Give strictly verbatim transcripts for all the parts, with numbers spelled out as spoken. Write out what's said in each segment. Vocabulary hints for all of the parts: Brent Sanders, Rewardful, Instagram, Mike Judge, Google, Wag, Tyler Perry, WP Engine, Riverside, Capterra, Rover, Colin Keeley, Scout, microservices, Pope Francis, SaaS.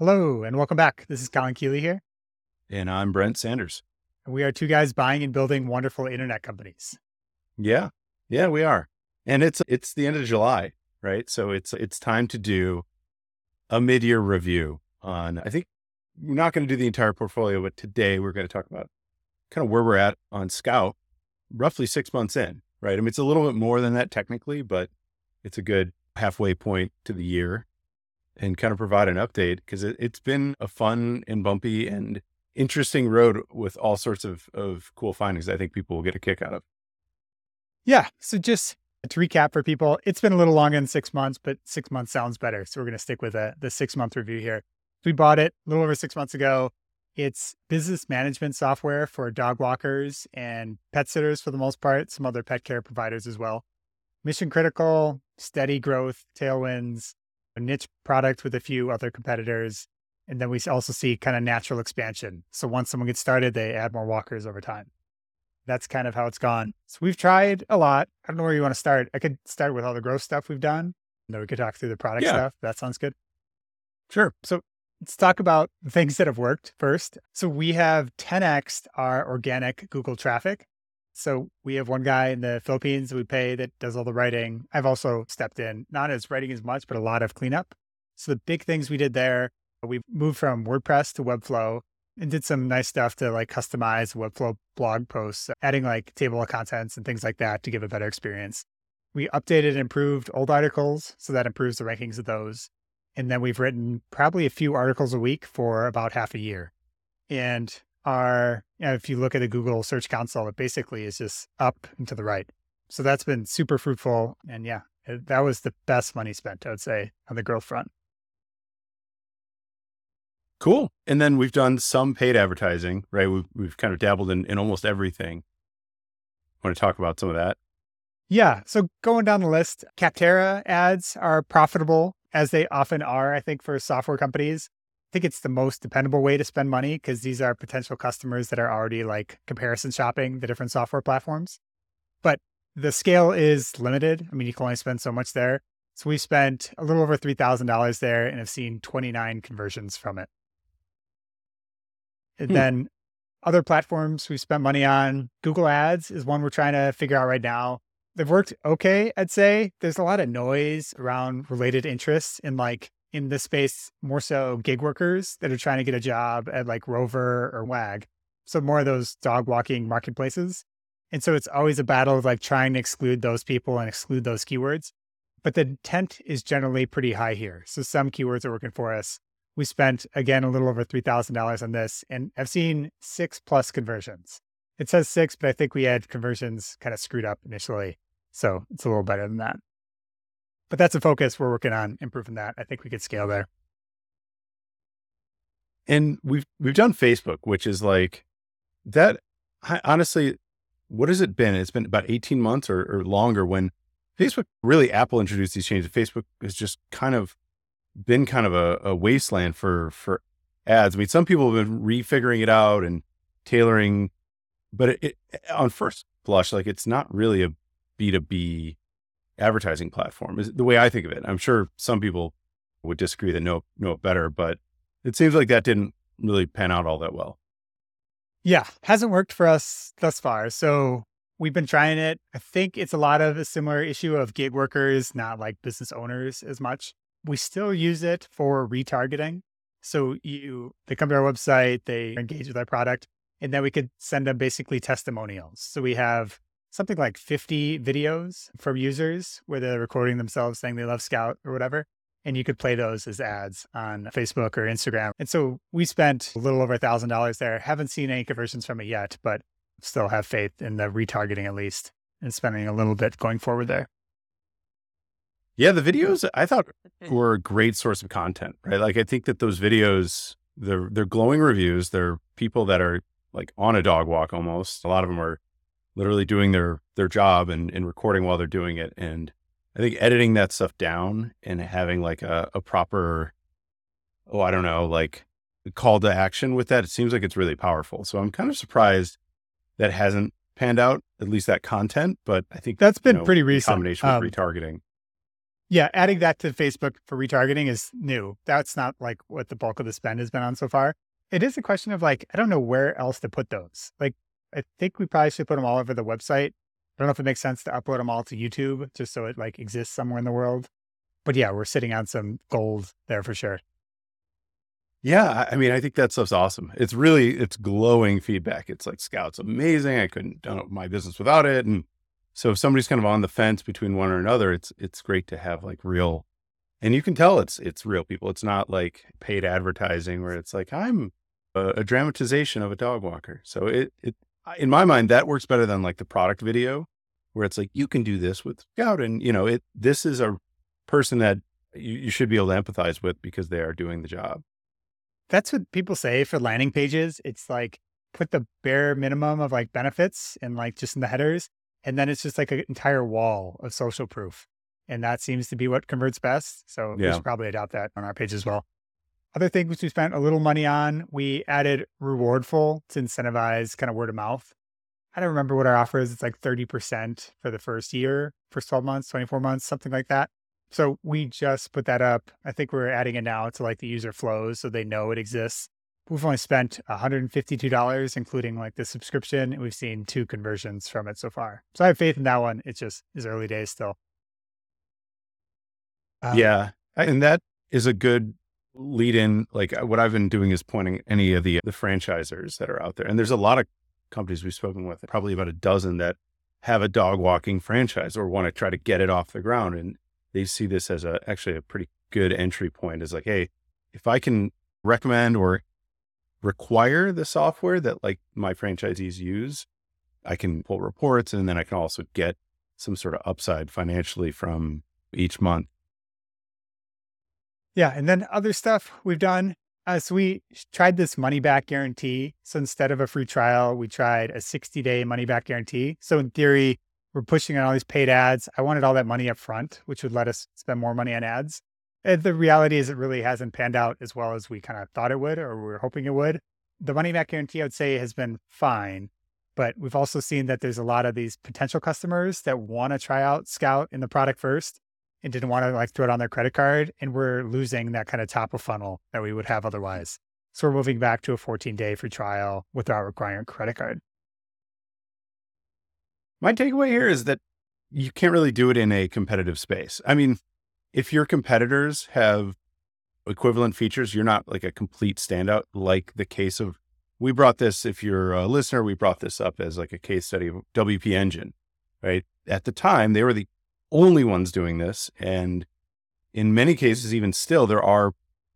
Hello, and welcome back. This is Colin Keeley here. And I'm Brent Sanders. And we are two guys buying and building wonderful internet companies. Yeah. Yeah, we are. And it's it's the end of July, right? So it's it's time to do a mid-year review on, I think we're not going to do the entire portfolio, but today we're going to talk about kind of where we're at on Scout, roughly six months in, right? I mean, it's a little bit more than that technically, but it's a good halfway point to the year. And kind of provide an update because it, it's been a fun and bumpy and interesting road with all sorts of, of cool findings. I think people will get a kick out of. Yeah. So just to recap for people, it's been a little longer than six months, but six months sounds better. So we're going to stick with a, the six month review here. We bought it a little over six months ago. It's business management software for dog walkers and pet sitters for the most part, some other pet care providers as well. Mission critical, steady growth, tailwinds. A niche product with a few other competitors. And then we also see kind of natural expansion. So once someone gets started, they add more walkers over time. That's kind of how it's gone. So we've tried a lot. I don't know where you want to start. I could start with all the growth stuff we've done. And then we could talk through the product yeah. stuff. That sounds good. Sure. So let's talk about things that have worked first. So we have ten x'd our organic Google traffic. So we have one guy in the Philippines we pay that does all the writing. I've also stepped in, not as writing as much, but a lot of cleanup. So the big things we did there, we moved from WordPress to Webflow and did some nice stuff to like customize Webflow blog posts, adding like table of contents and things like that to give a better experience. We updated and improved old articles. So that improves the rankings of those. And then we've written probably a few articles a week for about half a year. And Are you know, if you look at the Google Search Console, it basically is just up and to the right. So that's been super fruitful. And yeah, that was the best money spent, I would say, on the growth front. Cool. And then we've done some paid advertising, right? We've, we've kind of dabbled in, in almost everything. Want to talk about some of that? Yeah. So going down the list, Capterra ads are profitable, as they often are, I think, for software companies. I think it's the most dependable way to spend money because these are potential customers that are already like comparison shopping the different software platforms. But the scale is limited. I mean, you can only spend so much there. So we spent a little over three thousand dollars there and have seen twenty-nine conversions from it. And hmm. then other platforms we spent money on. Google Ads is one we're trying to figure out right now. They've worked okay, I'd say. There's a lot of noise around related interests in like in this space, more so gig workers that are trying to get a job at like Rover or Wag. So more of those dog walking marketplaces. And so it's always a battle of like trying to exclude those people and exclude those keywords. But the intent is generally pretty high here. So some keywords are working for us. We spent, again, a little over three thousand dollars on this, and I've seen six plus conversions. It says six, but I think we had conversions kind of screwed up initially. So it's a little better than that. But that's a focus. We're working on improving that. I think we could scale there. And we've we've done Facebook, which is like that. I, honestly, what has it been? It's been about eighteen months or, or longer when Facebook, really Apple introduced these changes. Facebook has just kind of been kind of a, a wasteland for, for ads. I mean, some people have been refiguring it out and tailoring, but it, it, on first blush, like it's not really a B two B advertising platform is the way I think of it. I'm sure some people would disagree that know, know it better, but it seems like that didn't really pan out all that well. Yeah. Hasn't worked for us thus far. So we've been trying it. I think it's a lot of a similar issue of gig workers, not like business owners as much. We still use it for retargeting. So you, they come to our website, they engage with our product, and then we could send them basically testimonials. So we have something like fifty videos from users where they're recording themselves saying they love Scout or whatever. And you could play those as ads on Facebook or Instagram. And so we spent a little over one thousand dollars there. Haven't seen any conversions from it yet, but still have faith in the retargeting at least and spending a little bit going forward there. Yeah, the videos I thought were a great source of content, right? Like I think that those videos, they're, they're glowing reviews. They're people that are like on a dog walk almost. A lot of them are literally doing their, their job and, and recording while they're doing it. And I think editing that stuff down and having like a, a proper, oh, I don't know, like call to action with that. It seems like it's really powerful. So I'm kind of surprised that hasn't panned out, at least that content, but I think that's been you know, pretty recent. Combination with um, retargeting. Yeah, adding that to Facebook for retargeting is new. That's not like what the bulk of the spend has been on so far. It is a question of like, I don't know where else to put those. Like, I think we probably should put them all over the website. I don't know if it makes sense to upload them all to YouTube just so it like exists somewhere in the world. But yeah, we're sitting on some gold there for sure. Yeah. I mean, I think that stuff's awesome. It's really, it's glowing feedback. It's like, Scout's amazing. I couldn't do my business without it. And so if somebody's kind of on the fence between one or another, it's, it's great to have like real, and you can tell it's, it's real people. It's not like paid advertising where it's like, I'm a, a dramatization of a dog walker. So it, it, in my mind, that works better than like the product video where it's like, you can do this with Scout. And you know, it, this is a person that you, you should be able to empathize with because they are doing the job. That's what people say for landing pages. It's like, put the bare minimum of like benefits and like just in the headers. And then it's just like an entire wall of social proof. And that seems to be what converts best. So yeah. We should probably adopt that on our page as well. Other things we spent a little money on, we added Rewardful to incentivize kind of word of mouth. I don't remember what our offer is. It's like thirty percent for the first year, first twelve months, twenty-four months, something like that. So we just put that up. I think we're adding it now to like the user flows so they know it exists. We've only spent one hundred fifty-two dollars, including like the subscription, and we've seen two conversions from it so far. So I have faith in that one. It just is early days still. Um, yeah. And that is a good lead in. Like what I've been doing is pointing any of the, the franchisers that are out there. And there's a lot of companies we've spoken with, probably about a dozen that have a dog walking franchise or want to try to get it off the ground. And they see this as a, actually a pretty good entry point is like, hey, if I can recommend or require the software that like my franchisees use, I can pull reports and then I can also get some sort of upside financially from each month. Yeah. And then other stuff we've done. Uh, so we tried this money back guarantee. So instead of a free trial, we tried a sixty day money back guarantee. So in theory, we're pushing on all these paid ads. I wanted all that money up front, which would let us spend more money on ads. And the reality is it really hasn't panned out as well as we kind of thought it would, or we were hoping it would. The money back guarantee, I would say, has been fine. But we've also seen that there's a lot of these potential customers that want to try out Scout in the product first and didn't want to like throw it on their credit card. And we're losing that kind of top of funnel that we would have otherwise. So we're moving back to a fourteen day free trial without requiring a credit card. My takeaway here is that you can't really do it in a competitive space. I mean, if your competitors have equivalent features, you're not like a complete standout. Like the case of, we brought this, if you're a listener, we brought this up as like a case study of W P Engine, right? At the time, they were the only ones doing this. And in many cases, even still, there are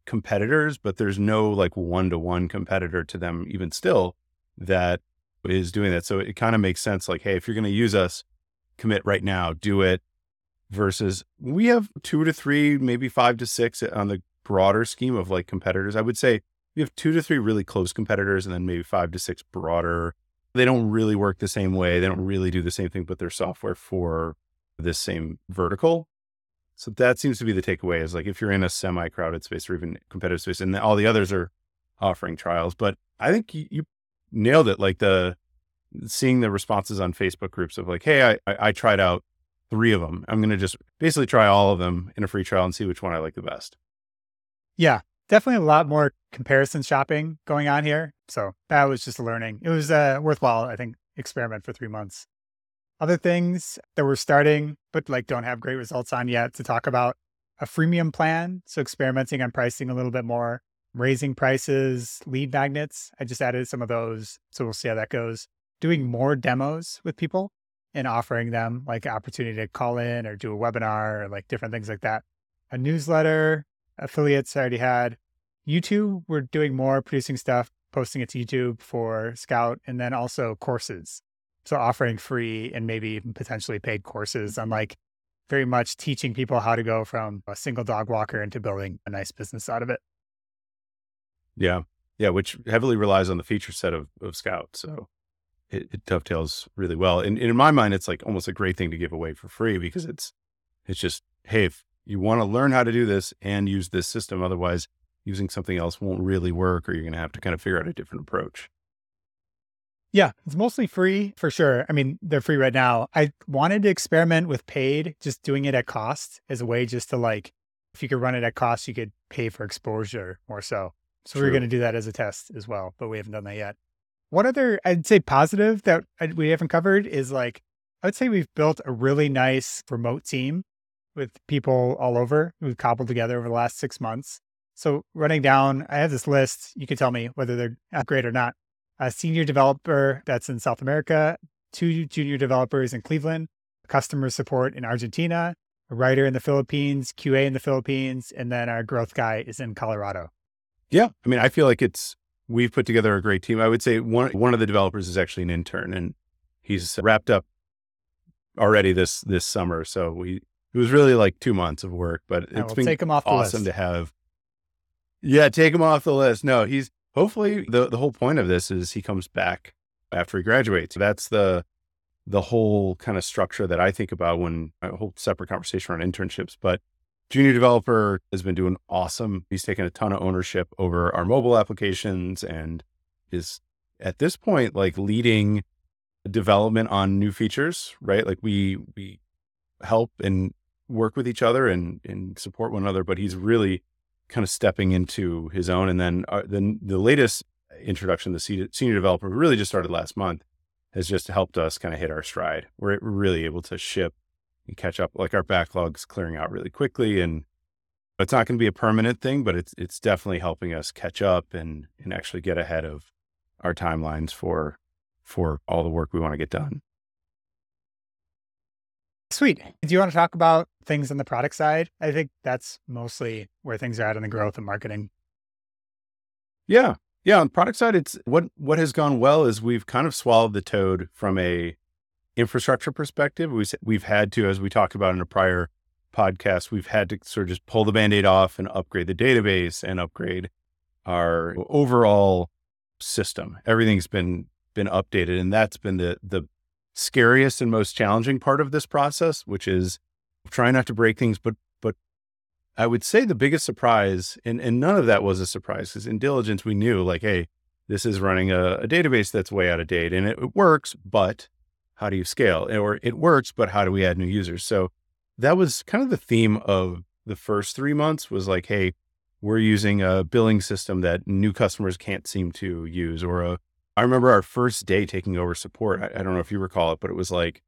competitors, but there's no like one-to-one competitor to them even still that is doing that. So it kind of makes sense. Like, hey, if you're going to use us, commit right now, do it. Versus we have two to three, maybe five to six on the broader scheme of like competitors. I would say we have two to three really close competitors and then maybe five to six broader. They don't really work the same way. They don't really do the same thing, but their software for this same vertical. So that seems to be the takeaway is like, if you're in a semi-crowded space or even competitive space and all the others are offering trials, but I think you, you nailed it. Like the seeing the responses on Facebook groups of like, hey, I, I, I tried out three of them. I'm going to just basically try all of them in a free trial and see which one I like the best. Yeah, definitely a lot more comparison shopping going on here. So that was just learning. It was a worthwhile, I think, experiment for three months. Other things that we're starting, but like don't have great results on yet to talk about a freemium plan. So experimenting on pricing a little bit more. Raising prices, lead magnets. I just added some of those. So we'll see how that goes. Doing more demos with people and offering them like opportunity to call in or do a webinar or like different things like that. A newsletter, affiliates I already had. YouTube, we're doing more producing stuff, posting it to YouTube for Scout, and then also courses. So offering free and maybe even potentially paid courses on like very much teaching people how to go from a single dog walker into building a nice business out of it. Yeah. Yeah. Which heavily relies on the feature set of, of Scout. So it, it dovetails really well. And, and in my mind, it's like almost a great thing to give away for free because it's, it's just, hey, if you want to learn how to do this and use this system, otherwise using something else won't really work, or you're going to have to kind of figure out a different approach. Yeah, it's mostly free for sure. I mean, they're free right now. I wanted to experiment with paid, just doing it at cost as a way just to like, if you could run it at cost, you could pay for exposure more so. So True. We're going to do that as a test as well, but we haven't done that yet. One other, I'd say positive that we haven't covered is like, I would say we've built a really nice remote team with people all over. We've cobbled together over the last six months. So running down, I have this list. You can tell me whether they're great or not. A senior developer that's in South America, two junior developers in Cleveland, customer support in Argentina, a writer in the Philippines, Q A in the Philippines, and then our growth guy is in Colorado. Yeah. I mean, I feel like it's, we've put together a great team. I would say one one of the developers is actually an intern and he's wrapped up already this this summer. So we, it was really like two months of work, but it's we'll been take him off the awesome list. To have. Yeah. Take him off the list. No, he's, hopefully the, the whole point of this is he comes back after he graduates. That's the the whole kind of structure that I think about when I hold a separate conversation around internships. But junior developer has been doing awesome. He's taken a ton of ownership over our mobile applications and is at this point like leading development on new features, right? Like we we help and work with each other and and support one another, but he's really kind of stepping into his own. And then uh, the, the latest introduction, the senior developer who really just started last month, has just helped us kind of hit our stride. We're really able to ship and catch up. Like our backlog's clearing out really quickly, and it's not going to be a permanent thing, but it's it's definitely helping us catch up and and actually get ahead of our timelines for for all the work we want to get done. Sweet. Do you want to talk about things on the product side? I think that's mostly where things are at in the growth and marketing. Yeah. Yeah. On the product side, it's what, what has gone well is we've kind of swallowed the toad from a infrastructure perspective. We've, we've had to, as we talked about in a prior podcast, we've had to sort of just pull the Band-Aid off and upgrade the database and upgrade our overall system. Everything's been, been updated. And that's been the, the, scariest and most challenging part of this process, which is trying not to break things. But, but I would say the biggest surprise, and, and none of that was a surprise, because in diligence, we knew like, hey, this is running a, a database that's way out of date and it, it works, but how do you scale? Or it works, but how do we add new users? So that was kind of the theme of the first three months was like, hey, we're using a billing system that new customers can't seem to use, or a I remember our first day taking over support. I, I don't know if you recall it, but it was like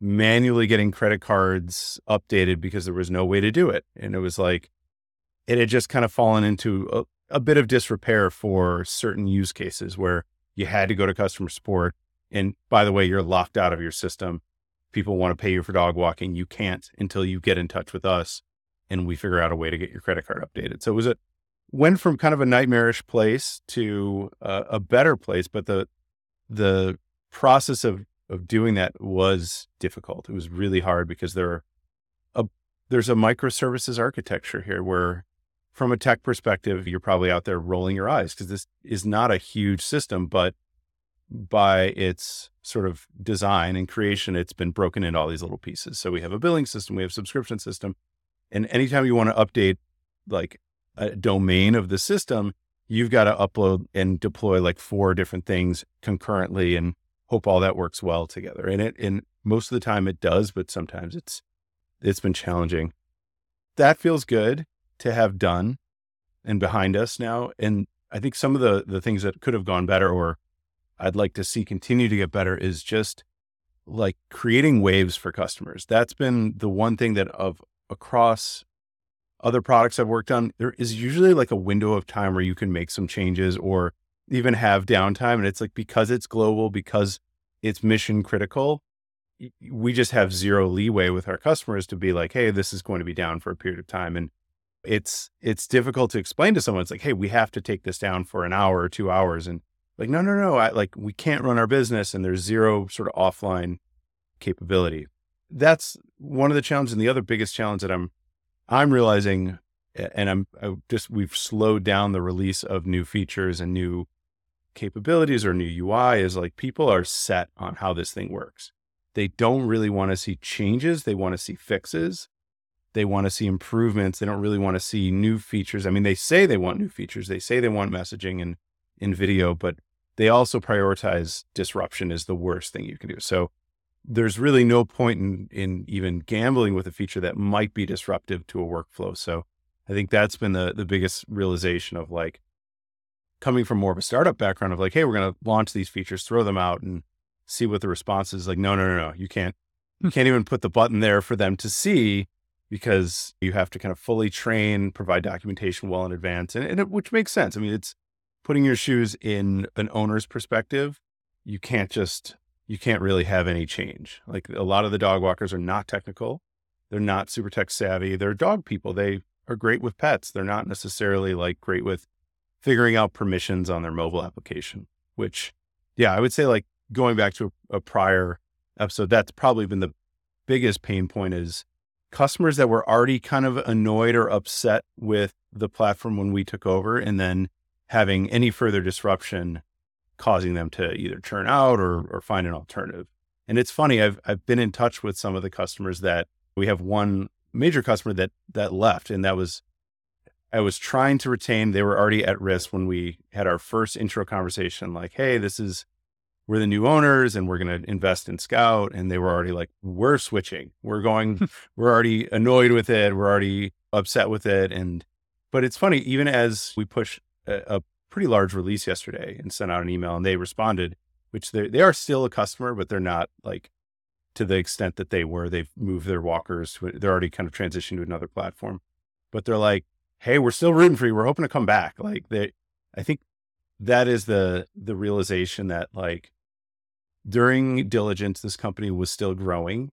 manually getting credit cards updated because there was no way to do it. And it was like, it had just kind of fallen into a, a bit of disrepair for certain use cases where you had to go to customer support. And by the way, you're locked out of your system. People want to pay you for dog walking. You can't until you get in touch with us and we figure out a way to get your credit card updated. So it was a went from kind of a nightmarish place to uh, a better place, but the the process of of doing that was difficult. It was really hard because there are a there's a microservices architecture here where, from a tech perspective, you're probably out there rolling your eyes because this is not a huge system, but by its sort of design and creation, it's been broken into all these little pieces. So we have a billing system, we have a subscription system, and anytime you want to update, like a domain of the system, you've got to upload and deploy like four different things concurrently and hope all that works well together. And it, and most of the time it does, but sometimes it's, it's been challenging. That feels good to have done and behind us now. And I think some of the, the things that could have gone better, or I'd like to see continue to get better, is just like creating waves for customers. That's been the one thing that of across other products I've worked on, there is usually like a window of time where you can make some changes or even have downtime. And it's like, because it's global, because it's mission critical, we just have zero leeway with our customers to be like, hey, this is going to be down for a period of time. And it's, it's difficult to explain to someone. It's like, hey, we have to take this down for an hour or two hours. And like, no, no, no, I, like we can't run our business and there's zero sort of offline capability. That's one of the challenges. And the other biggest challenge that I'm I'm realizing, and I'm I just, we've slowed down the release of new features and new capabilities or new U I, is like people are set on how this thing works. They don't really want to see changes. They want to see fixes. They want to see improvements. They don't really want to see new features. I mean, they say they want new features. They say they want messaging and, and video, but they also prioritize disruption as the worst thing you can do. So there's really no point in, in even gambling with a feature that might be disruptive to a workflow. So I think that's been the, the biggest realization of like coming from more of a startup background of like, hey, we're going to launch these features, throw them out and see what the response is like. No, no, no, no. You can't, you can't even put the button there for them to see because you have to kind of fully train, provide documentation well in advance. And, and it, which makes sense. I mean, it's putting your shoes in an owner's perspective. You can't just, you can't really have any change. Like a lot of the dog walkers are not technical. They're not super tech savvy. They're dog people. They are great with pets. They're not necessarily like great with figuring out permissions on their mobile application, which, yeah, I would say like going back to a, a prior episode, that's probably been the biggest pain point is customers that were already kind of annoyed or upset with the platform when we took over, and then having any further disruption causing them to either churn out or, or find an alternative. And it's funny, I've, I've been in touch with some of the customers that we have one major customer that, that left. And that was, I was trying to retain, they were already at risk when we had our first intro conversation, like, hey, this is, we're the new owners and we're going to invest in Scout. And they were already like, we're switching, we're going, we're already annoyed with it. We're already upset with it. And, but it's funny, even as we push a, a pretty large release yesterday and sent out an email and they responded, which they they are still a customer, but they're not like to the extent that they were, they've moved their walkers to, they're already kind of transitioned to another platform, but they're like, hey, we're still rooting for you. We're hoping to come back. Like they, I think that is the, the realization that like, during diligence, this company was still growing.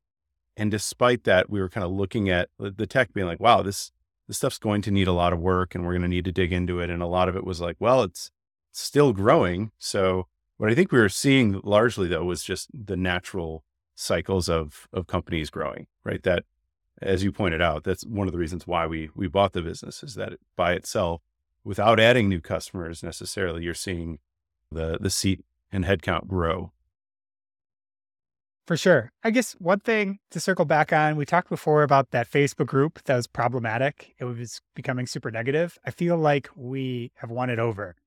And despite that, we were kind of looking at the tech being like, wow, this, this stuff's going to need a lot of work and we're going to need to dig into it. And a lot of it was like, well, it's still growing. So what I think we were seeing largely though, was just the natural cycles of, of companies growing, right? That, as you pointed out, that's one of the reasons why we, we bought the business is that it, by itself, without adding new customers necessarily, you're seeing the, the seat and headcount grow. For sure. I guess one thing to circle back on, we talked before about that Facebook group that was problematic. It was becoming super negative. I feel like we have won it over.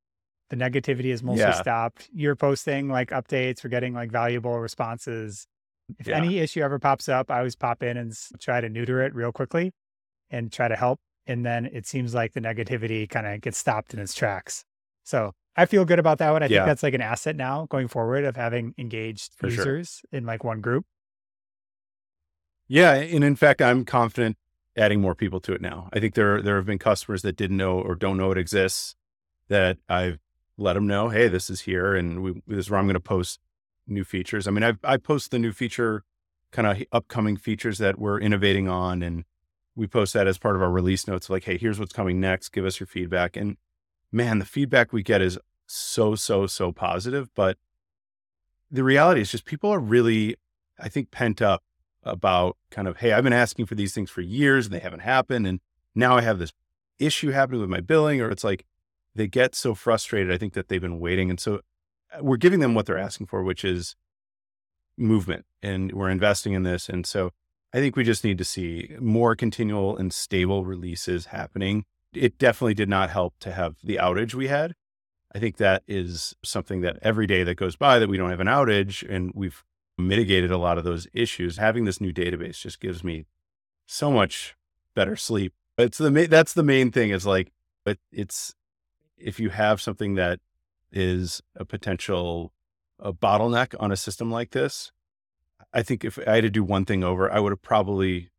The negativity is mostly yeah. stopped. You're posting like updates. We're getting like valuable responses. If yeah. any issue ever pops up, I always pop in and try to neuter it real quickly and try to help. And then it seems like the negativity kind of gets stopped in its tracks. So I feel good about that one. I yeah. think that's like an asset now going forward of having engaged For users sure. in like one group. Yeah. And in fact, I'm confident adding more people to it now. I think there, there have been customers that didn't know or don't know it exists that I've let them know, hey, this is here. And we, this is where I'm going to post new features. I mean, I I post the new feature, kind of upcoming features that we're innovating on. And we post that as part of our release notes, like, hey, here's what's coming next. Give us your feedback. And man, the feedback we get is so, so, so positive. But the reality is just people are really, I think, pent up about kind of, hey, I've been asking for these things for years and they haven't happened. And now I have this issue happening with my billing, or it's like they get so frustrated, I think, that they've been waiting. And so we're giving them what they're asking for, which is movement. And we're investing in this. And so I think we just need to see more continual and stable releases happening. It definitely did not help to have the outage we had. I think that is something that every day that goes by that we don't have an outage and we've mitigated a lot of those issues. Having this new database just gives me so much better sleep. It's the ma- that's the main thing is like, but it's, if you have something that is a potential a bottleneck on a system like this, I think if I had to do one thing over, I would have probably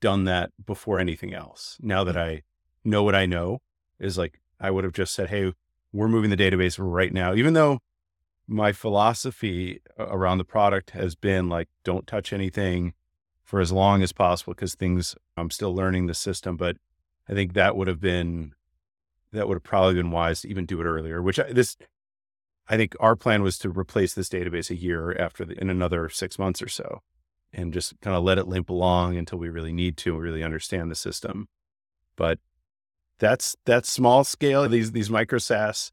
done that before anything else. Now that I know what I know is like, I would have just said, hey, we're moving the database right now. Even though my philosophy around the product has been like, don't touch anything for as long as possible because things, I'm still learning the system. But I think that would have been, that would have probably been wise to even do it earlier, which I, this, I think our plan was to replace this database a year after the, in another six months or so, and just kind of let it limp along until we really need to really understand the system. But That's that's small scale. These these micro SaaS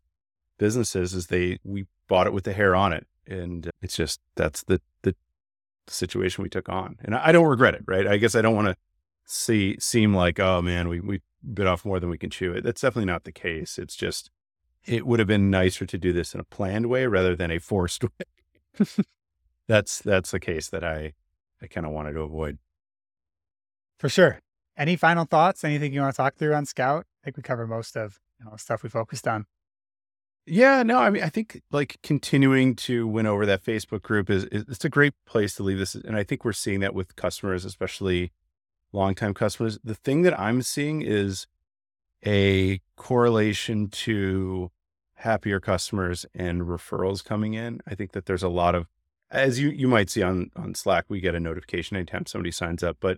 businesses is they we bought it with the hair on it, and it's just that's the the situation we took on, and I, I don't regret it, right? I guess I don't want to see seem like, oh man, we we bit off more than we can chew. It that's definitely not the case. It's just it would have been nicer to do this in a planned way rather than a forced way. that's that's the case that I, I kind of wanted to avoid. For sure. Any final thoughts? Anything you want to talk through on Scout? I think we covered most of you know, stuff we focused on. Yeah, no, I mean, I think like continuing to win over that Facebook group is, is it's a great place to leave this. And I think we're seeing that with customers, especially longtime customers. The thing that I'm seeing is a correlation to happier customers and referrals coming in. I think that there's a lot of, as you, you might see on, on Slack, we get a notification anytime somebody signs up, but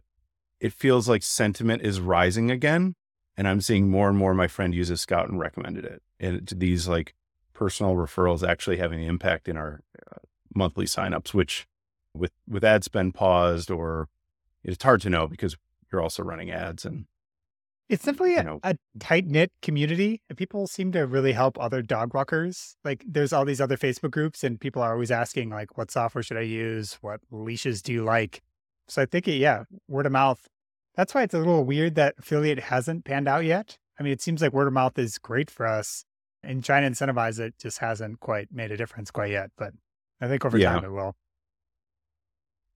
it feels like sentiment is rising again. And I'm seeing more and more my friend uses Scout and recommended it. And it, these like personal referrals actually having an impact in our uh, monthly signups, which with, with ad spend paused, or it's hard to know because you're also running ads. And it's simply a, you know, a tight-knit community, and people seem to really help other dog walkers. Like there's all these other Facebook groups and people are always asking like, what software should I use? What leashes do you like? So I think, it, yeah, word of mouth. That's why it's a little weird that affiliate hasn't panned out yet. I mean, it seems like word of mouth is great for us, and trying to incentivize it just hasn't quite made a difference quite yet. But I think over yeah. time it will.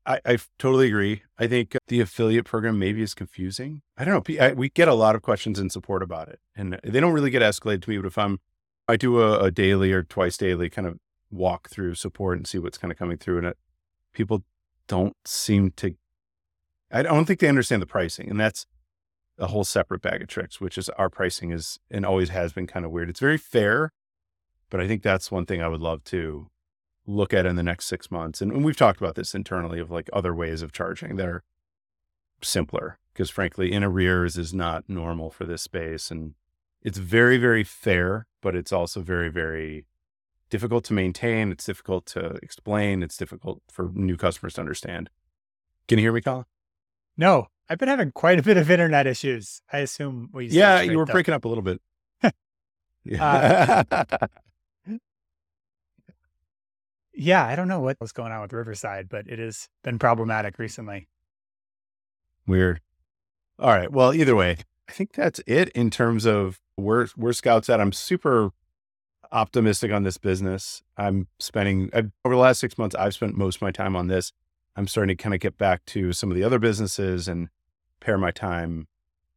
I, I totally agree. I think the affiliate program maybe is confusing. I don't know. I, we get a lot of questions in support about it, and they don't really get escalated to me. But if I'm, I do a, a daily or twice daily kind of walk through support and see what's kind of coming through, and it, people don't seem to. I don't think they understand the pricing, and that's a whole separate bag of tricks. Which is our pricing is and always has been kind of weird. It's very fair, but I think that's one thing I would love to look at in the next six months. And, and we've talked about this internally of like other ways of charging that are simpler, because frankly, in arrears is not normal for this space. And it's very, very fair, but it's also very, very difficult to maintain. It's difficult to explain. It's difficult for new customers to understand. Can you hear me, Colin? No, I've been having quite a bit of internet issues. I assume we. Yeah, you were up. breaking up a little bit. Yeah. Uh, Yeah, I don't know what was going on with Riverside, but it has been problematic recently. Weird. All right. Well, either way, I think that's it in terms of where where Scout's at. I'm super optimistic on this business. I'm spending, I've, over the last six months, I've spent most of my time on this. I'm starting to kind of get back to some of the other businesses and pair my time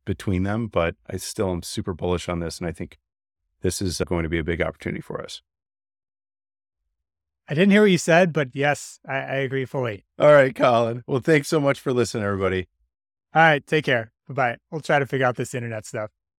between them, but I still am super bullish on this. And I think this is going to be a big opportunity for us. I didn't hear what you said, but yes, I, I agree fully. All right, Colin. Well, thanks so much for listening, everybody. All right. Take care. Bye-bye. We'll try to figure out this internet stuff.